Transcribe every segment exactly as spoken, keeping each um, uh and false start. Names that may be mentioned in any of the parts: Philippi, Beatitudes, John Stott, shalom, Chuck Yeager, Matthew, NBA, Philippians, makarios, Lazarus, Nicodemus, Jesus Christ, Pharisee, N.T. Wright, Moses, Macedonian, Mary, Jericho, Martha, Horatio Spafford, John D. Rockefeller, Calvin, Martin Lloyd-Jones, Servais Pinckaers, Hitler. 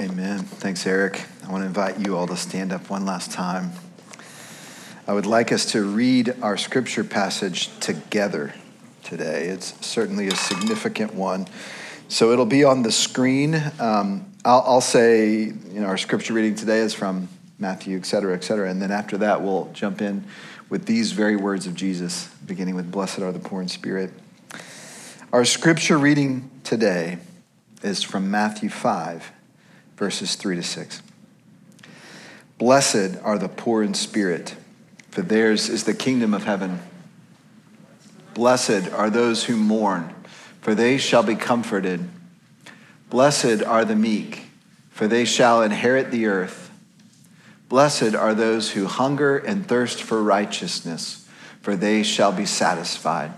Amen. Thanks, Eric. I want to invite you all to stand up one last time. I would like us to read our scripture passage together today. It's certainly a significant one. So it'll be on the screen. Um, I'll, I'll say, you know, our scripture reading today is from Matthew, et cetera, et cetera. And then after that, we'll jump in with these very words of Jesus, beginning with, "Blessed are the poor in spirit." Our scripture reading today is from Matthew five, verses three to six. "Blessed are the poor in spirit, for theirs is the kingdom of heaven. Blessed are those who mourn, for they shall be comforted. Blessed are the meek, for they shall inherit the earth. Blessed are those who hunger and thirst for righteousness, for they shall be satisfied."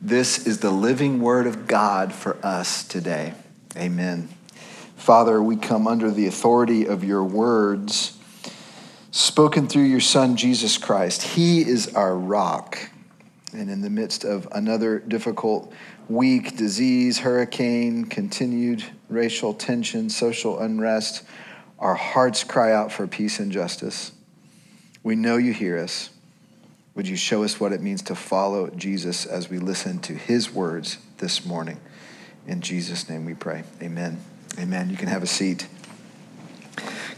This is the living word of God for us today. Amen. Father, we come under the authority of your words, spoken through your Son, Jesus Christ. He is our rock. And in the midst of another difficult week, disease, hurricane, continued racial tension, social unrest, our hearts cry out for peace and justice. We know you hear us. Would you show us what it means to follow Jesus as we listen to his words this morning? In Jesus' name we pray. Amen. Amen. You can have a seat.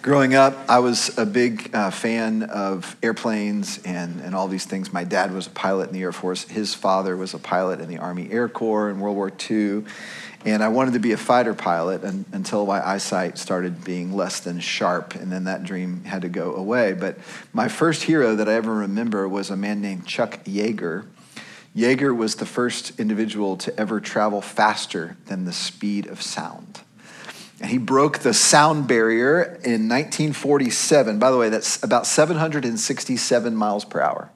Growing up, I was a big uh, fan of airplanes and, and all these things. My dad was a pilot in the Air Force. His father was a pilot in the Army Air Corps in World War Two. And I wanted to be a fighter pilot un- until my eyesight started being less than sharp, and then that dream had to go away. But my first hero that I ever remember was a man named Chuck Yeager. Yeager was the first individual to ever travel faster than the speed of sound. And he broke the sound barrier in nineteen forty-seven. By the way, that's about seven hundred sixty-seven miles per hour.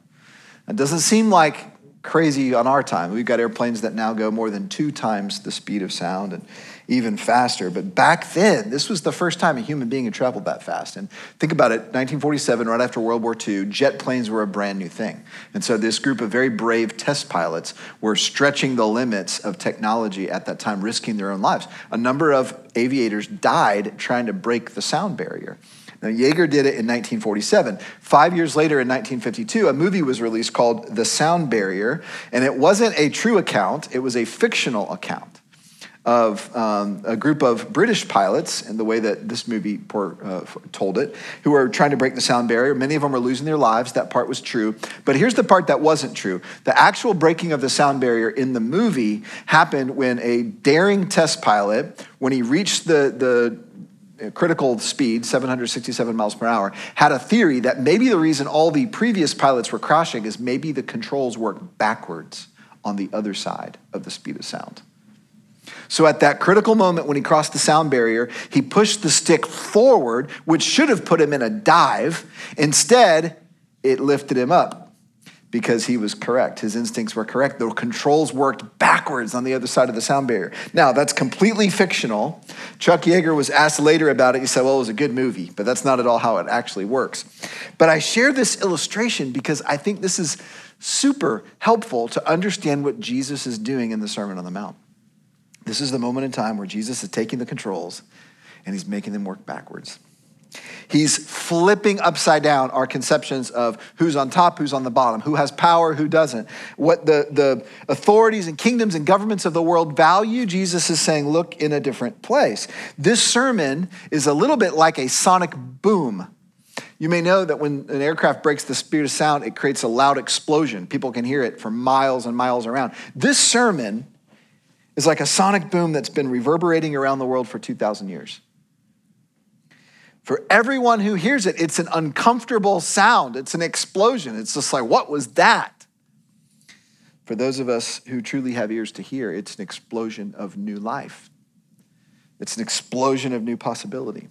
It doesn't seem like crazy on our time. We've got airplanes that now go more than two times the speed of sound and even faster. But back then, this was the first time a human being had traveled that fast. And think about it, nineteen forty-seven, right after World War Two, jet planes were a brand new thing. And so this group of very brave test pilots were stretching the limits of technology at that time, risking their own lives. A number of aviators died trying to break the sound barrier. Now, Yeager did it in nineteen forty-seven. Five years later, in nineteen fifty-two, a movie was released called The Sound Barrier, and it wasn't a true account. It was a fictional account of um, a group of British pilots, in the way that this movie por- uh, told it, who were trying to break the sound barrier. Many of them were losing their lives. That part was true. But here's the part that wasn't true. The actual breaking of the sound barrier in the movie happened when a daring test pilot, when he reached the the critical speed, seven hundred sixty-seven miles per hour, had a theory that maybe the reason all the previous pilots were crashing is maybe the controls work backwards on the other side of the speed of sound. So at that critical moment when he crossed the sound barrier, he pushed the stick forward, which should have put him in a dive. Instead, it lifted him up, because he was correct. His instincts were correct. The controls worked backwards on the other side of the sound barrier. Now, that's completely fictional. Chuck Yeager was asked later about it. He said, well, it was a good movie, but that's not at all how it actually works. But I share this illustration because I think this is super helpful to understand what Jesus is doing in the Sermon on the Mount. This is the moment in time where Jesus is taking the controls and he's making them work backwards. He's flipping upside down our conceptions of who's on top, who's on the bottom, who has power, who doesn't. What the, the authorities and kingdoms and governments of the world value, Jesus is saying, look in a different place. This sermon is a little bit like a sonic boom. You may know that when an aircraft breaks the speed of sound, it creates a loud explosion. People can hear it for miles and miles around. This sermon is like a sonic boom that's been reverberating around the world for two thousand years. For everyone who hears it, it's an uncomfortable sound. It's an explosion. It's just like, what was that? For those of us who truly have ears to hear, it's an explosion of new life. It's an explosion of new possibility.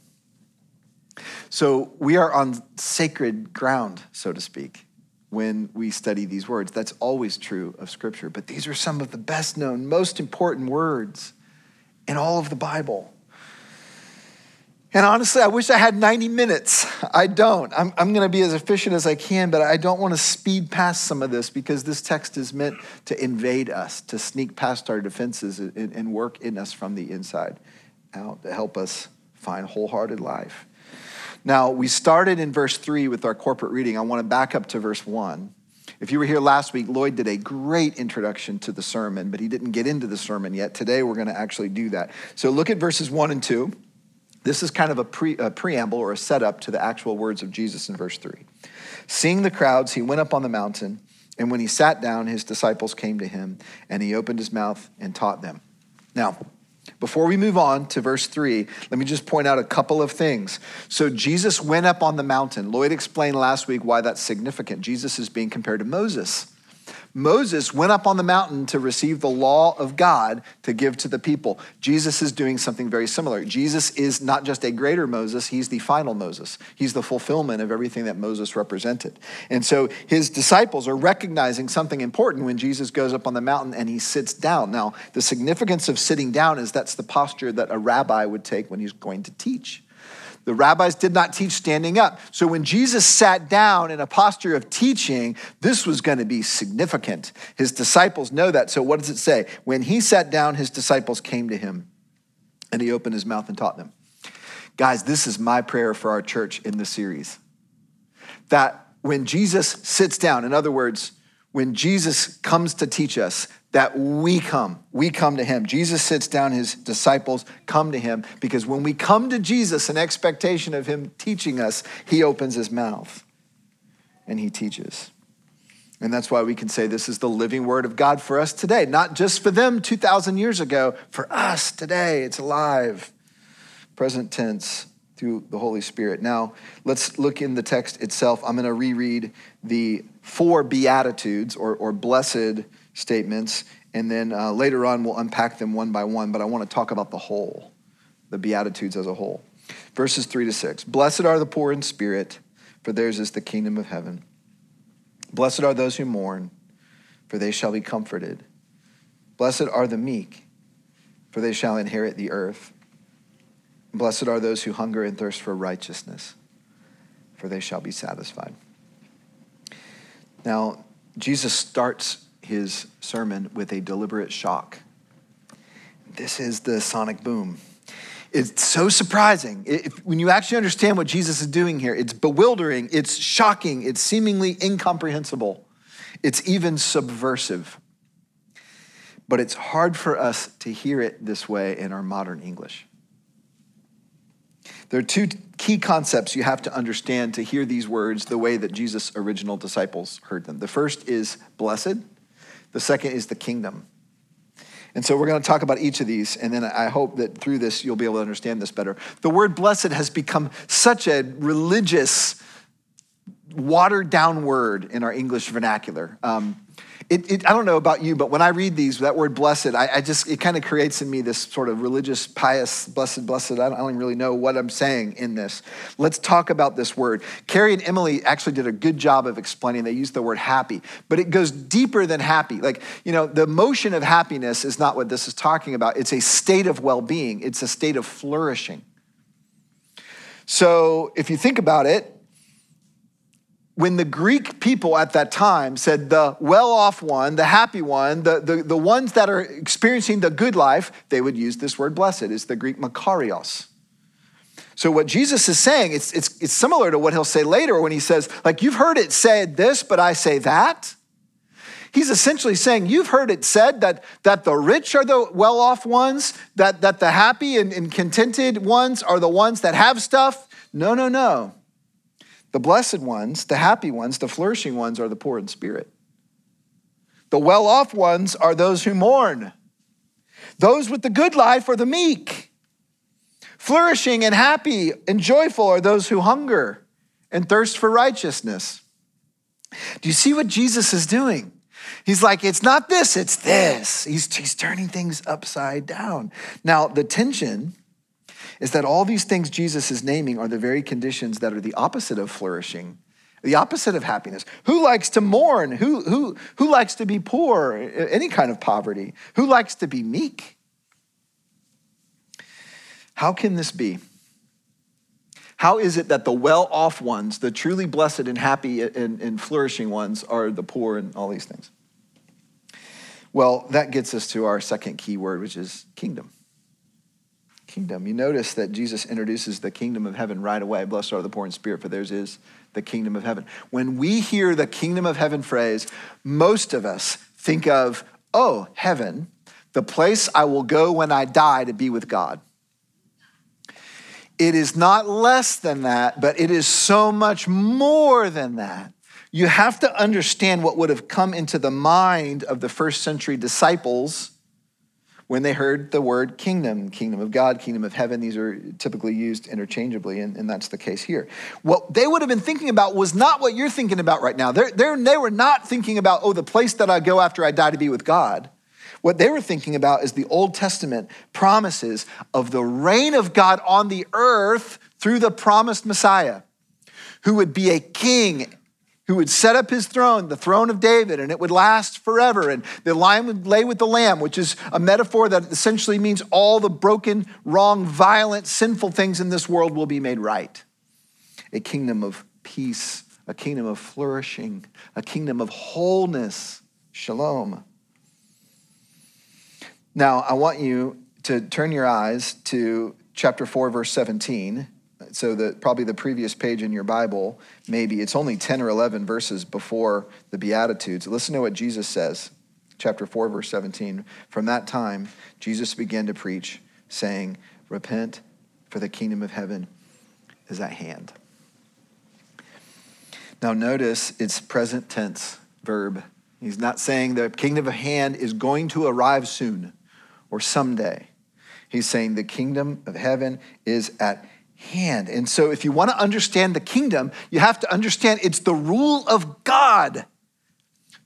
So we are on sacred ground, so to speak, when we study these words. That's always true of Scripture, but these are some of the best known, most important words in all of the Bible. And honestly, I wish I had ninety minutes. I don't. I'm, I'm going to be as efficient as I can, but I don't want to speed past some of this because this text is meant to invade us, to sneak past our defenses and, and work in us from the inside out, to help us find wholehearted life. Now, we started in verse three with our corporate reading. I want to back up to verse one. If you were here last week, Lloyd did a great introduction to the sermon, but he didn't get into the sermon yet. Today, we're going to actually do that. So look at verses one and two. This is kind of a, pre, a preamble or a setup to the actual words of Jesus in verse three. Seeing the crowds, he went up on the mountain, and when he sat down, his disciples came to him, and he opened his mouth and taught them. Now, before we move on to verse three, let me just point out a couple of things. So Jesus went up on the mountain. Lloyd explained last week why that's significant. Jesus is being compared to Moses. Moses went up on the mountain to receive the law of God to give to the people. Jesus is doing something very similar. Jesus is not just a greater Moses, he's the final Moses. He's the fulfillment of everything that Moses represented. And so his disciples are recognizing something important when Jesus goes up on the mountain and he sits down. Now, the significance of sitting down is that's the posture that a rabbi would take when he's going to teach. The rabbis did not teach standing up. So when Jesus sat down in a posture of teaching, this was going to be significant. His disciples know that. So what does it say? When he sat down, his disciples came to him, and he opened his mouth and taught them. Guys, this is my prayer for our church in this series, that when Jesus sits down, in other words, when Jesus comes to teach us, that we come, we come to him. Jesus sits down, his disciples come to him, because when we come to Jesus in expectation of him teaching us, he opens his mouth and he teaches. And that's why we can say this is the living word of God for us today, not just for them two thousand years ago, for us today, it's alive, present tense, through the Holy Spirit. Now, let's look in the text itself. I'm gonna reread the four Beatitudes or, or blessed statements, and then uh, later on we'll unpack them one by one, but I wanna talk about the whole, the Beatitudes as a whole. Verses three to six, blessed are the poor in spirit, for theirs is the kingdom of heaven. Blessed are those who mourn, for they shall be comforted. Blessed are the meek, for they shall inherit the earth. Blessed are those who hunger and thirst for righteousness, for they shall be satisfied. Now, Jesus starts his sermon with a deliberate shock. This is the sonic boom. It's so surprising. If, when you actually understand what Jesus is doing here, it's bewildering, it's shocking, it's seemingly incomprehensible. It's even subversive. But it's hard for us to hear it this way in our modern English. There are two key concepts you have to understand to hear these words the way that Jesus' original disciples heard them. The first is blessed. The second is the kingdom. And so we're going to talk about each of these, and then I hope that through this you'll be able to understand this better. The word blessed has become such a religious, watered-down word in our English vernacular. Um, It, it, I don't know about you, but when I read these, that word blessed, I, I just, it kind of creates in me this sort of religious, pious, blessed, blessed. I don't, I don't really know what I'm saying in this. Let's talk about this word. Carrie and Emily actually did a good job of explaining. They used the word happy, but it goes deeper than happy. Like, you know, the emotion of happiness is not what this is talking about. It's a state of well-being. It's a state of flourishing. So if you think about it, when the Greek people at that time said the well-off one, the happy one, the, the, the ones that are experiencing the good life, they would use this word blessed. It's the Greek makarios. So what Jesus is saying, it's, it's, it's similar to what he'll say later when he says, like, you've heard it said this, but I say that. He's essentially saying, you've heard it said that, that the rich are the well-off ones, that, that the happy and, and contented ones are the ones that have stuff. No, no, no. The blessed ones, the happy ones, the flourishing ones are the poor in spirit. The well-off ones are those who mourn. Those with the good life are the meek. Flourishing and happy and joyful are those who hunger and thirst for righteousness. Do you see what Jesus is doing? He's like, it's not this, it's this. He's, he's turning things upside down. Now, the tension is that all these things Jesus is naming are the very conditions that are the opposite of flourishing, the opposite of happiness. Who likes to mourn? Who, who, who likes to be poor, any kind of poverty? Who likes to be meek? How can this be? How is it that the well-off ones, the truly blessed and happy and, and flourishing ones, are the poor and all these things? Well, that gets us to our second key word, which is kingdom. kingdom. You notice that Jesus introduces the kingdom of heaven right away. Blessed are the poor in spirit, for theirs is the kingdom of heaven. When we hear the kingdom of heaven phrase, most of us think of, oh, heaven, the place I will go when I die to be with God. It is not less than that, but it is so much more than that. You have to understand what would have come into the mind of the first century disciples when they heard the word kingdom, kingdom of God, kingdom of heaven. These are typically used interchangeably, and, and that's the case here. What they would have been thinking about was not what you're thinking about right now. They're, they're, they were not thinking about, oh, the place that I go after I die to be with God. What they were thinking about is the Old Testament promises of the reign of God on the earth through the promised Messiah, who would be a king, who would set up his throne, the throne of David, and it would last forever. And the lion would lay with the lamb, which is a metaphor that essentially means all the broken, wrong, violent, sinful things in this world will be made right. A kingdom of peace, a kingdom of flourishing, a kingdom of wholeness, shalom. Now, I want you to turn your eyes to chapter four, verse seventeen. So the, probably the previous page in your Bible, maybe it's only ten or eleven verses before the Beatitudes. Listen to what Jesus says, chapter four, verse seventeen. From that time, Jesus began to preach, saying, repent, for the kingdom of heaven is at hand. Now notice it's present tense verb. He's not saying the kingdom of hand is going to arrive soon or someday. He's saying the kingdom of heaven is at hand. hand. And so if you want to understand the kingdom, you have to understand it's the rule of God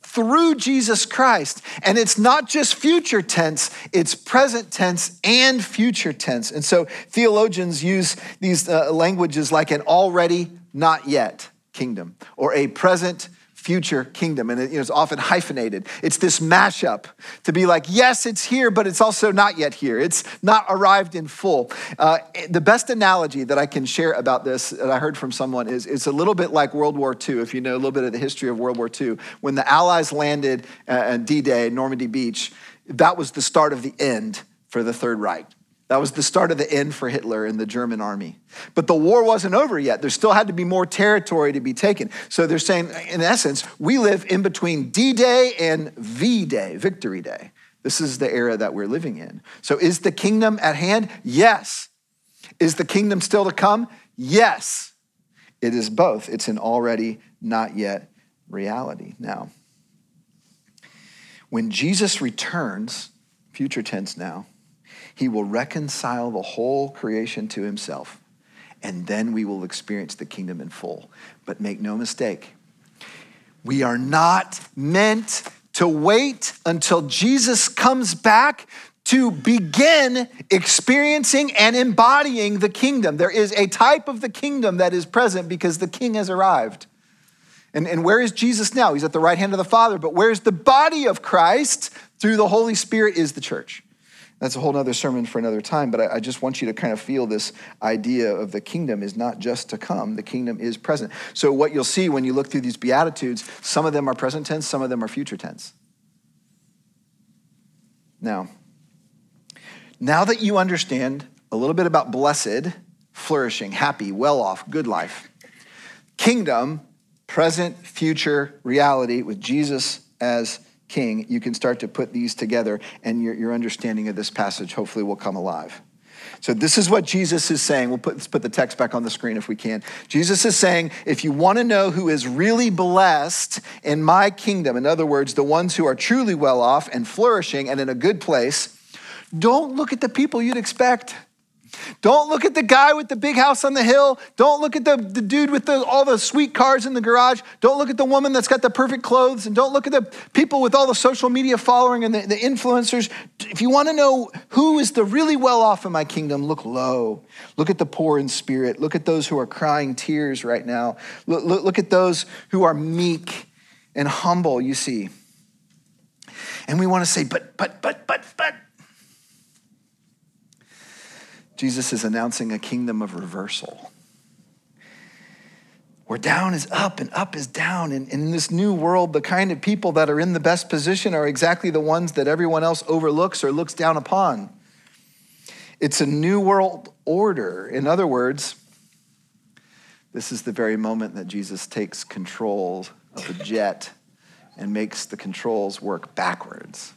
through Jesus Christ. And it's not just future tense, it's present tense and future tense. And so theologians use these uh, languages like an already not yet kingdom or a present future kingdom. And it, you know, it's often hyphenated. It's this mashup to be like, yes, it's here, but it's also not yet here. It's not arrived in full. Uh, the best analogy that I can share about this that I heard from someone is it's a little bit like World War Two, if you know a little bit of the history of World War Two. When the Allies landed at D-Day, Normandy Beach, that was the start of the end for the Third Reich. That was the start of the end for Hitler and the German army. But the war wasn't over yet. There still had to be more territory to be taken. So they're saying, in essence, we live in between D-Day and V-Day, Victory Day. This is the era that we're living in. So is the kingdom at hand? Yes. Is the kingdom still to come? Yes. It is both. It's an already not yet reality. Now, when Jesus returns, future tense now, he will reconcile the whole creation to himself, and then we will experience the kingdom in full. But make no mistake, we are not meant to wait until Jesus comes back to begin experiencing and embodying the kingdom. There is a type of the kingdom that is present because the king has arrived. And, and where is Jesus now? He's at the right hand of the Father, but where's the body of Christ through the Holy Spirit is the church. That's a whole nother sermon for another time, but I just want you to kind of feel this idea of the kingdom is not just to come, the kingdom is present. So what you'll see when you look through these Beatitudes, some of them are present tense, some of them are future tense. Now, now that you understand a little bit about blessed, flourishing, happy, well-off, good life, kingdom, present, future reality with Jesus as King, you can start to put these together and your, your understanding of this passage hopefully will come alive. So this is what Jesus is saying. We'll put, let's put the text back on the screen if we can. Jesus is saying, if you want to know who is really blessed in my kingdom, in other words, the ones who are truly well off and flourishing and in a good place, don't look at the people you'd expect. Don't look at the guy with the big house on the hill. Don't look at the, the dude with the, all the sweet cars in the garage. Don't look at the woman that's got the perfect clothes. And don't look at the people with all the social media following and the, the influencers. If you want to know who is the really well-off in my kingdom, look low. Look at the poor in spirit. Look at those who are crying tears right now. Look, look, look at those who are meek and humble, you see. And we want to say, but, but, but, but, but. Jesus is announcing a kingdom of reversal, where down is up and up is down. And in this new world, the kind of people that are in the best position are exactly the ones that everyone else overlooks or looks down upon. It's a new world order. In other words, this is the very moment that Jesus takes control of a jet and makes the controls work backwards.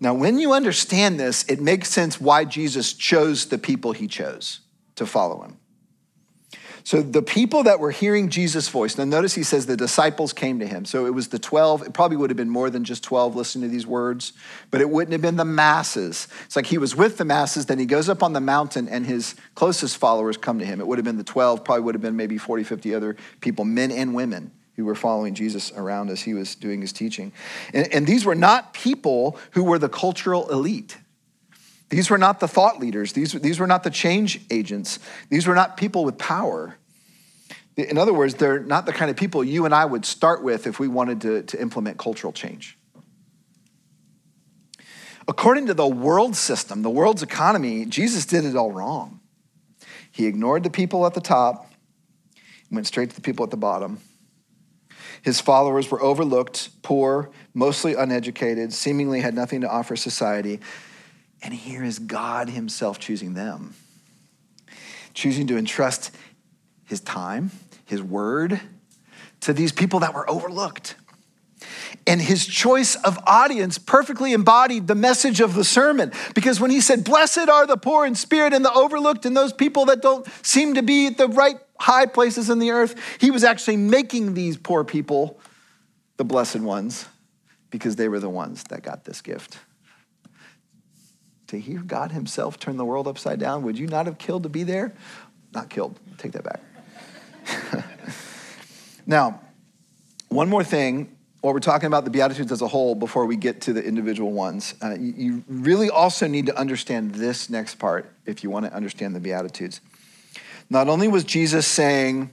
Now, when you understand this, it makes sense why Jesus chose the people he chose to follow him. So the people that were hearing Jesus' voice, now notice he says the disciples came to him. So it was the twelve. It probably would have been more than just twelve listening to these words, but it wouldn't have been the masses. It's like he was with the masses, then he goes up on the mountain and his closest followers come to him. It would have been the twelve, probably would have been maybe forty, fifty other people, men and women, who were following Jesus around as he was doing his teaching. And, and these were not people who were the cultural elite. These were not the thought leaders. These, these were not the change agents. These were not people with power. In other words, they're not the kind of people you and I would start with if we wanted to, to implement cultural change. According to the world system, the world's economy, Jesus did it all wrong. He ignored the people at the top, went straight to the people at the bottom. His followers were overlooked, poor, mostly uneducated, seemingly had nothing to offer society. And here is God himself choosing them, choosing to entrust his time, his word, to these people that were overlooked. And his choice of audience perfectly embodied the message of the sermon. Because when he said, "Blessed are the poor in spirit and the overlooked and those people that don't seem to be at the right high places in the earth," he was actually making these poor people the blessed ones because they were the ones that got this gift. To hear God himself turn the world upside down, would you not have killed to be there? Not killed, take that back. Now, one more thing. While we're talking about the Beatitudes as a whole, before we get to the individual ones, uh, you, you really also need to understand this next part if you want to understand the Beatitudes. Not only was Jesus saying,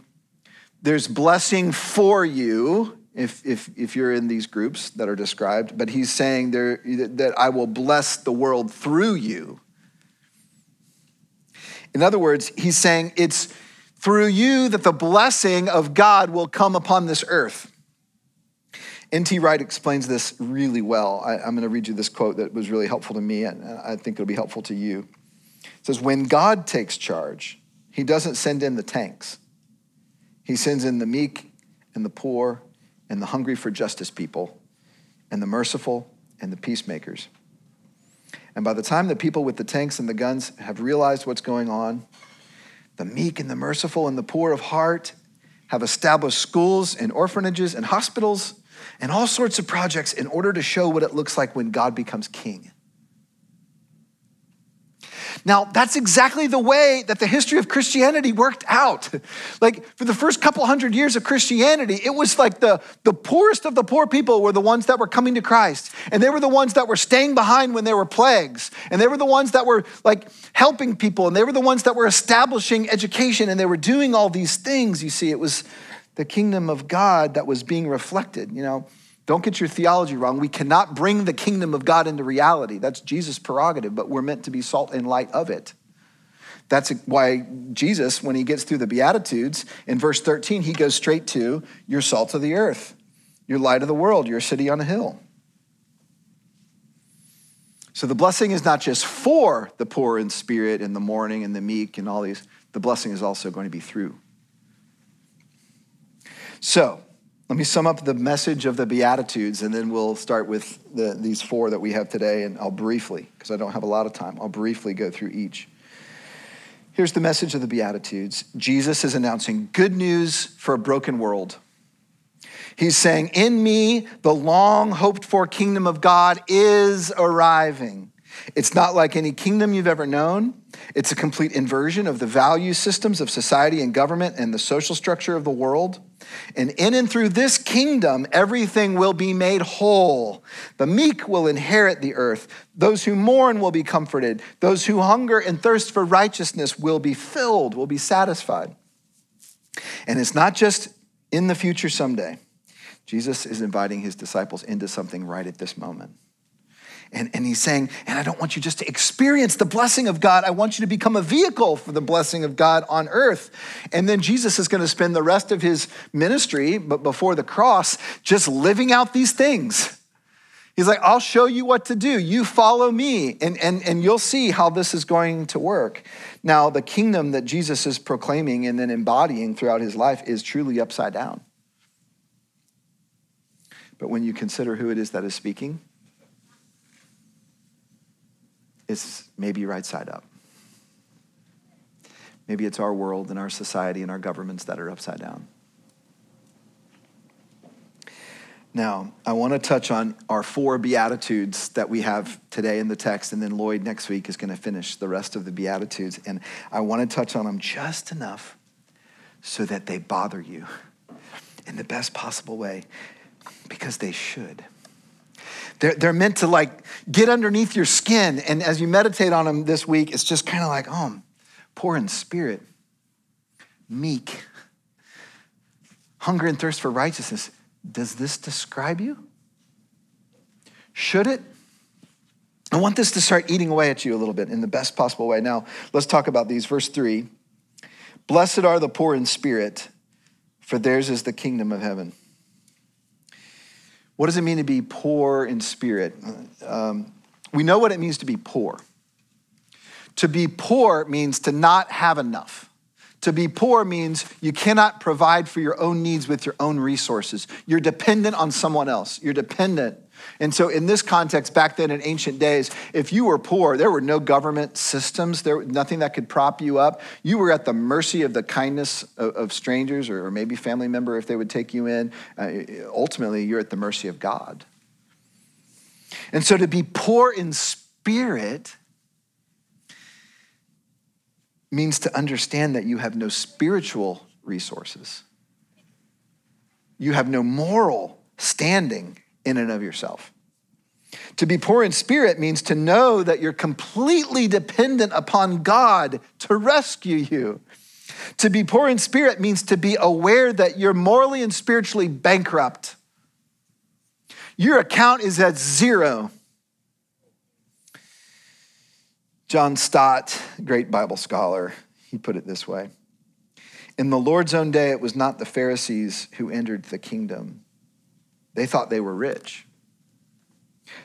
there's blessing for you if, if, if you're in these groups that are described, but he's saying there, that I will bless the world through you. In other words, he's saying it's through you that the blessing of God will come upon this earth. N T Wright explains this really well. I, I'm going to read you this quote that was really helpful to me, and I think it'll be helpful to you. It says, when God takes charge, he doesn't send in the tanks. He sends in the meek and the poor and the hungry for justice people and the merciful and the peacemakers. And by the time the people with the tanks and the guns have realized what's going on, the meek and the merciful and the poor of heart have established schools and orphanages and hospitals and all sorts of projects in order to show what it looks like when God becomes king. Now, that's exactly the way that the history of Christianity worked out. Like, for the first couple hundred years of Christianity, it was like the, the poorest of the poor people were the ones that were coming to Christ. And they were the ones that were staying behind when there were plagues. And they were the ones that were, like, helping people. And they were the ones that were establishing education. And they were doing all these things, you see. It was the kingdom of God that was being reflected. You know, don't get your theology wrong. We cannot bring the kingdom of God into reality. That's Jesus' prerogative, but we're meant to be salt and light of it. That's why Jesus, when he gets through the Beatitudes, in verse thirteen, he goes straight to, you're salt of the earth, you're light of the world, you're a city on a hill. So the blessing is not just for the poor in spirit and the mourning and the meek and all these. The blessing is also going to be through. So let me sum up the message of the Beatitudes, and then we'll start with the, these four that we have today, and I'll briefly, because I don't have a lot of time, I'll briefly go through each. Here's the message of the Beatitudes. Jesus is announcing good news for a broken world. He's saying, in me, the long hoped for kingdom of God is arriving. It's not like any kingdom you've ever known. It's a complete inversion of the value systems of society and government and the social structure of the world. And in and through this kingdom, everything will be made whole. The meek will inherit the earth. Those who mourn will be comforted. Those who hunger and thirst for righteousness will be filled, will be satisfied. And it's not just in the future someday. Jesus is inviting his disciples into something right at this moment. And, and he's saying, and I don't want you just to experience the blessing of God. I want you to become a vehicle for the blessing of God on earth. And then Jesus is going to spend the rest of his ministry, but before the cross, just living out these things. He's like, I'll show you what to do. You follow me, and, and, and you'll see how this is going to work. Now, the kingdom that Jesus is proclaiming and then embodying throughout his life is truly upside down. But when you consider who it is that is speaking, it's maybe right side up. Maybe it's our world and our society and our governments that are upside down. Now, I want to touch on our four Beatitudes that we have today in the text, and then Lloyd next week is going to finish the rest of the Beatitudes. And I want to touch on them just enough so that they bother you in the best possible way, because they should. They're, they're meant to like get underneath your skin. And as you meditate on them this week, it's just kind of like, oh, poor in spirit, meek, hunger and thirst for righteousness. Does this describe you? Should it? I want this to start eating away at you a little bit in the best possible way. Now, let's talk about these. Verse three, blessed are the poor in spirit, for theirs is the kingdom of heaven. What does it mean to be poor in spirit? Um, we know what it means to be poor. To be poor means to not have enough. To be poor means you cannot provide for your own needs with your own resources. You're dependent on someone else. You're dependent. And so in this context, back then in ancient days, if you were poor, there were no government systems. There was nothing that could prop you up. You were at the mercy of the kindness of, of strangers, or, or maybe family member if they would take you in. Uh, ultimately, you're at the mercy of God. And so to be poor in spirit means to understand that you have no spiritual resources. You have no moral standing in and of yourself. To be poor in spirit means to know that you're completely dependent upon God to rescue you. To be poor in spirit means to be aware that you're morally and spiritually bankrupt. Your account is at zero. John Stott, great Bible scholar, he put it this way. In the Lord's own day, it was not the Pharisees who entered the kingdom. They thought they were rich,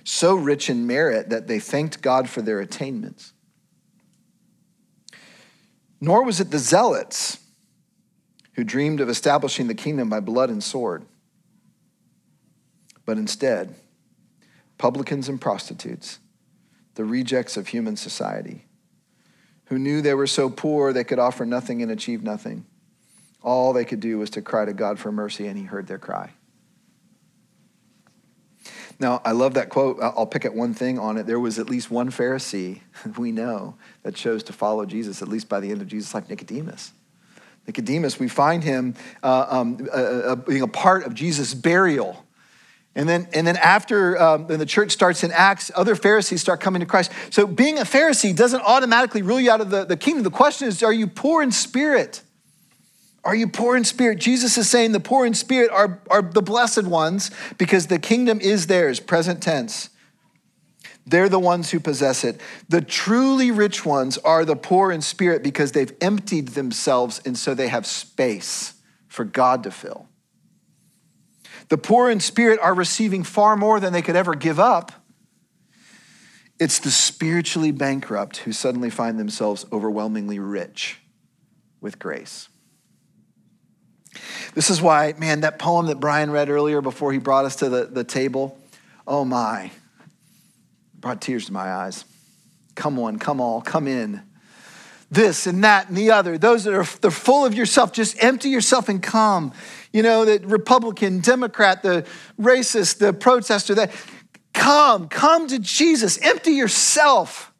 so rich in merit that they thanked God for their attainments. Nor was it the zealots who dreamed of establishing the kingdom by blood and sword, but instead, publicans and prostitutes, the rejects of human society, who knew they were so poor they could offer nothing and achieve nothing. All they could do was to cry to God for mercy, and he heard their cry. Now, I love that quote. I'll pick at one thing on it. There was at least one Pharisee we know that chose to follow Jesus, at least by the end of Jesus' life, Nicodemus. Nicodemus, we find him uh, um, uh, uh, being a part of Jesus' burial. And then, and then after um, when the church starts in Acts, other Pharisees start coming to Christ. So being a Pharisee doesn't automatically rule you out of the, the kingdom. The question is, are you poor in spirit? Are you poor in spirit? Jesus is saying the poor in spirit are, are the blessed ones, because the kingdom is theirs, present tense. They're the ones who possess it. The truly rich ones are the poor in spirit, because they've emptied themselves, and so they have space for God to fill. The poor in spirit are receiving far more than they could ever give up. It's the spiritually bankrupt who suddenly find themselves overwhelmingly rich with grace. This is why, man, that poem that Brian read earlier before he brought us to the, the table, oh my, brought tears to my eyes. Come one, come all, come in. This and that and the other. Those that are they're full of yourself, just empty yourself and come. You know, the Republican, Democrat, the racist, the protester, that come, come to Jesus, empty yourself.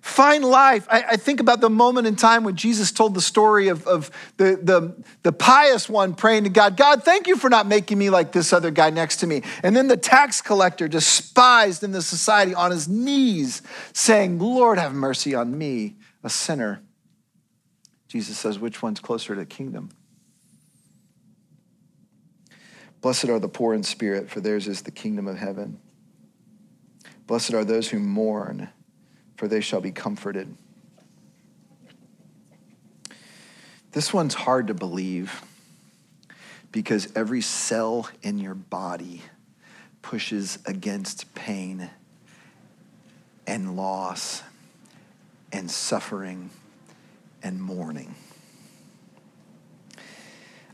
Find life. I, I think about the moment in time when Jesus told the story of, of the, the, the pious one praying to God, God, thank you for not making me like this other guy next to me. And then the tax collector, despised in the society, on his knees saying, Lord, have mercy on me, a sinner. Jesus says, which one's closer to the kingdom? Blessed are the poor in spirit, for theirs is the kingdom of heaven. Blessed are those who mourn, for they shall be comforted. This one's hard to believe, because every cell in your body pushes against pain and loss and suffering and mourning.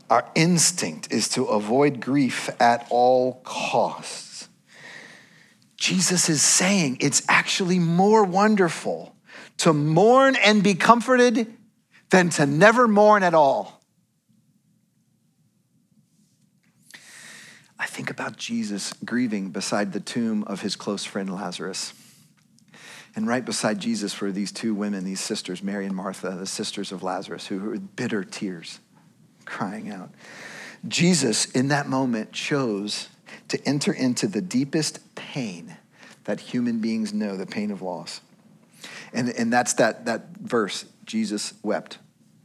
Our instinct is to avoid grief at all costs. Jesus is saying it's actually more wonderful to mourn and be comforted than to never mourn at all. I think about Jesus grieving beside the tomb of his close friend Lazarus. And right beside Jesus were these two women, these sisters, Mary and Martha, the sisters of Lazarus, who were with bitter tears, crying out. Jesus, in that moment, chose to enter into the deepest pain that human beings know, the pain of loss. And, and that's that, that verse, Jesus wept.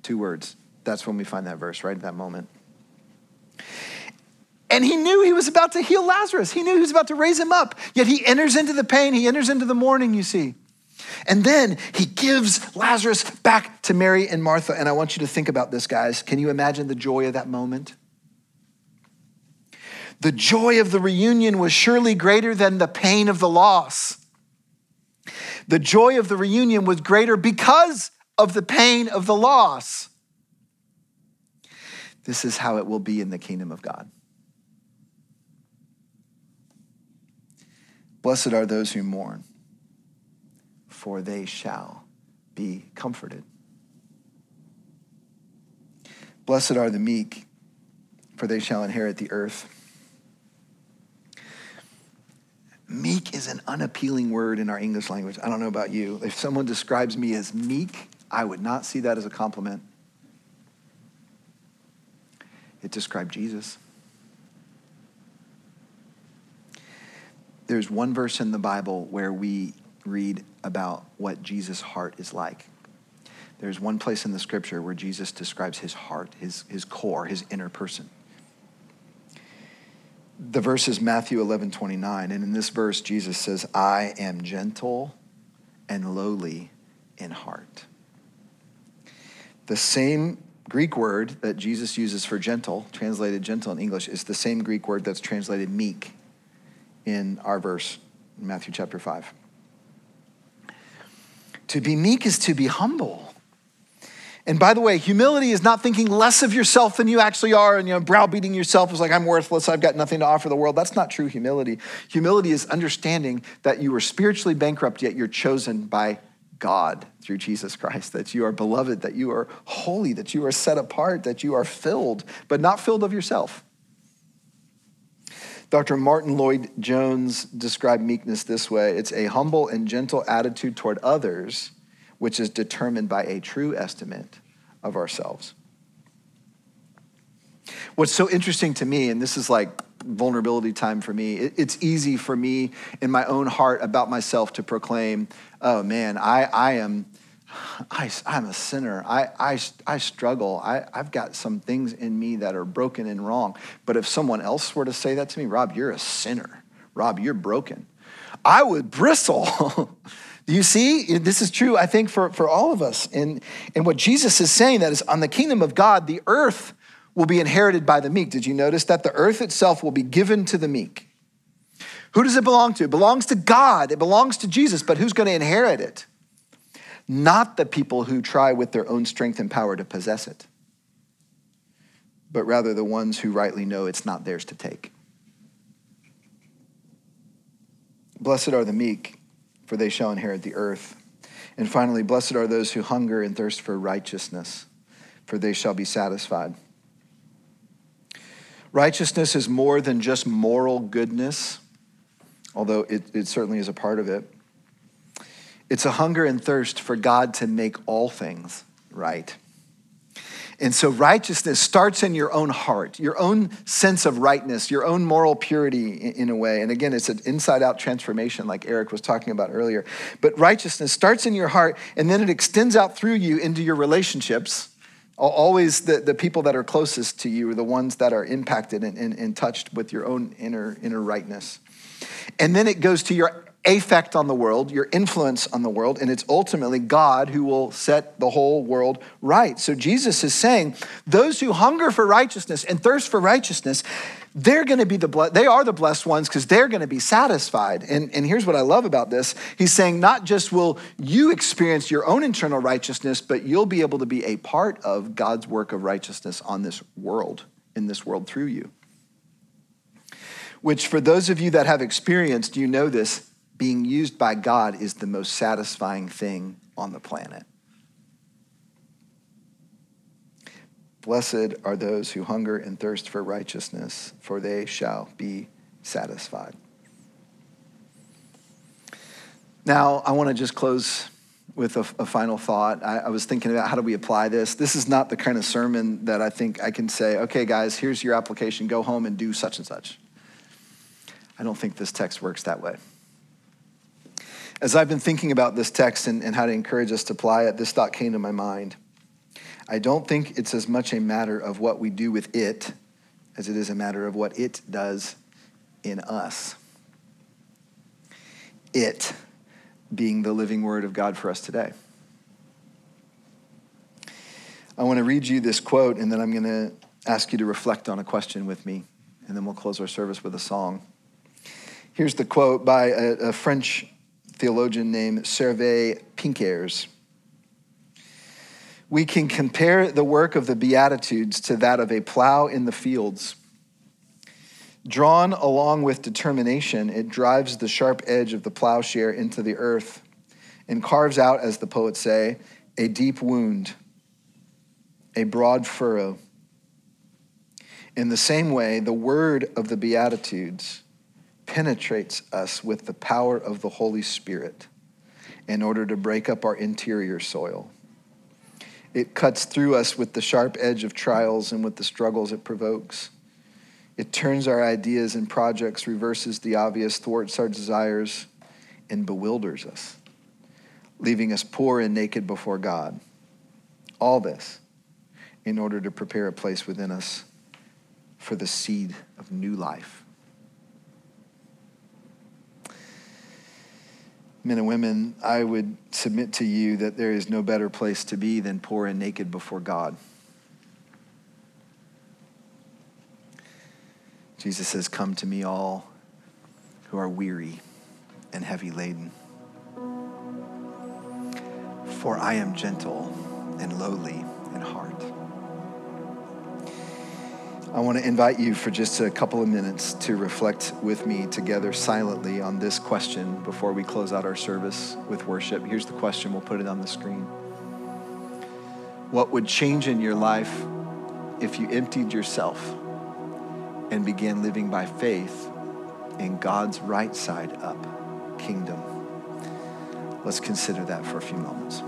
Two words. That's when we find that verse, right at that moment. And he knew he was about to heal Lazarus. He knew he was about to raise him up. Yet he enters into the pain. He enters into the mourning, you see. And then he gives Lazarus back to Mary and Martha. And I want you to think about this, guys. Can you imagine the joy of that moment? The joy of the reunion was surely greater than the pain of the loss. The joy of the reunion was greater because of the pain of the loss. This is how it will be in the kingdom of God. Blessed are those who mourn, for they shall be comforted. Blessed are the meek, for they shall inherit the earth. Meek is an unappealing word in our English language. I don't know about you. If someone describes me as meek, I would not see that as a compliment. It described Jesus. There's one verse in the Bible where we read about what Jesus' heart is like. There's one place in the scripture where Jesus describes his heart, his, his core, his inner person. The verse is Matthew eleven twenty-nine, and in this verse, Jesus says, I am gentle and lowly in heart. The same Greek word that Jesus uses for gentle, translated gentle in English, is the same Greek word that's translated meek in our verse, Matthew chapter five. To be meek is to be humble. And by the way, humility is not thinking less of yourself than you actually are and, you know, browbeating yourself is like, I'm worthless, I've got nothing to offer the world. That's not true humility. Humility is understanding that you were spiritually bankrupt, yet you're chosen by God through Jesus Christ, that you are beloved, that you are holy, that you are set apart, that you are filled, but not filled of yourself. Doctor Martin Lloyd-Jones described meekness this way. It's a humble and gentle attitude toward others, which is determined by a true estimate of ourselves. What's so interesting to me, and this is like vulnerability time for me, it's easy for me in my own heart about myself to proclaim, oh man, I, I am I, I'm a sinner. I, I, I struggle. I, I've got some things in me that are broken and wrong. But if someone else were to say that to me, Rob, you're a sinner. Rob, you're broken. I would bristle. You see, this is true, I think, for, for all of us. And, and what Jesus is saying, that is on the kingdom of God, the earth will be inherited by the meek. Did you notice that? The earth itself will be given to the meek. Who does it belong to? It belongs to God. It belongs to Jesus. But who's going to inherit it? Not the people who try with their own strength and power to possess it, but rather the ones who rightly know it's not theirs to take. Blessed are the meek, for they shall inherit the earth. And finally, blessed are those who hunger and thirst for righteousness, for they shall be satisfied. Righteousness is more than just moral goodness, although it, it certainly is a part of it. It's a hunger and thirst for God to make all things right. And so righteousness starts in your own heart, your own sense of rightness, your own moral purity in a way. And again, it's an inside-out transformation like Eric was talking about earlier. But righteousness starts in your heart, and then it extends out through you into your relationships. Always the, the people that are closest to you are the ones that are impacted and, and, and touched with your own inner, inner rightness. And then it goes to your effect on the world, your influence on the world, and it's ultimately God who will set the whole world right. So Jesus is saying, those who hunger for righteousness and thirst for righteousness, They're going to be the blessed, they are the blessed ones because they're going to be satisfied. And, and here's what I love about this. He's saying not just will you experience your own internal righteousness, but you'll be able to be a part of God's work of righteousness on this world, in this world through you. Which for those of you that have experienced, you know this, being used by God is the most satisfying thing on the planet. Blessed are those who hunger and thirst for righteousness, for they shall be satisfied. Now, I want to just close with a, a final thought. I, I was thinking about how do we apply this. This is not the kind of sermon that I think I can say, okay, guys, here's your application. Go home and do such and such. I don't think this text works that way. As I've been thinking about this text and, and how to encourage us to apply it, this thought came to my mind. I don't think it's as much a matter of what we do with it as it is a matter of what it does in us. It being the living word of God for us today. I want to read you this quote, and then I'm going to ask you to reflect on a question with me, and then we'll close our service with a song. Here's the quote by a, a French theologian named Servais Pinckaers. We can compare the work of the Beatitudes to that of a plow in the fields. Drawn along with determination, it drives the sharp edge of the plowshare into the earth and carves out, as the poets say, a deep wound, a broad furrow. In the same way, the word of the Beatitudes penetrates us with the power of the Holy Spirit in order to break up our interior soil. It cuts through us with the sharp edge of trials and with the struggles it provokes. It turns our ideas and projects, reverses the obvious, thwarts our desires, and bewilders us, leaving us poor and naked before God. All this in order to prepare a place within us for the seed of new life. Men and women, I would submit to you that there is no better place to be than poor and naked before God. Jesus says, come to me all who are weary and heavy laden, for I am gentle and lowly in heart. I want to invite you for just a couple of minutes to reflect with me together silently on this question before we close out our service with worship. Here's the question. We'll put it on the screen. What would change in your life if you emptied yourself and began living by faith in God's right side up kingdom? Let's consider that for a few moments.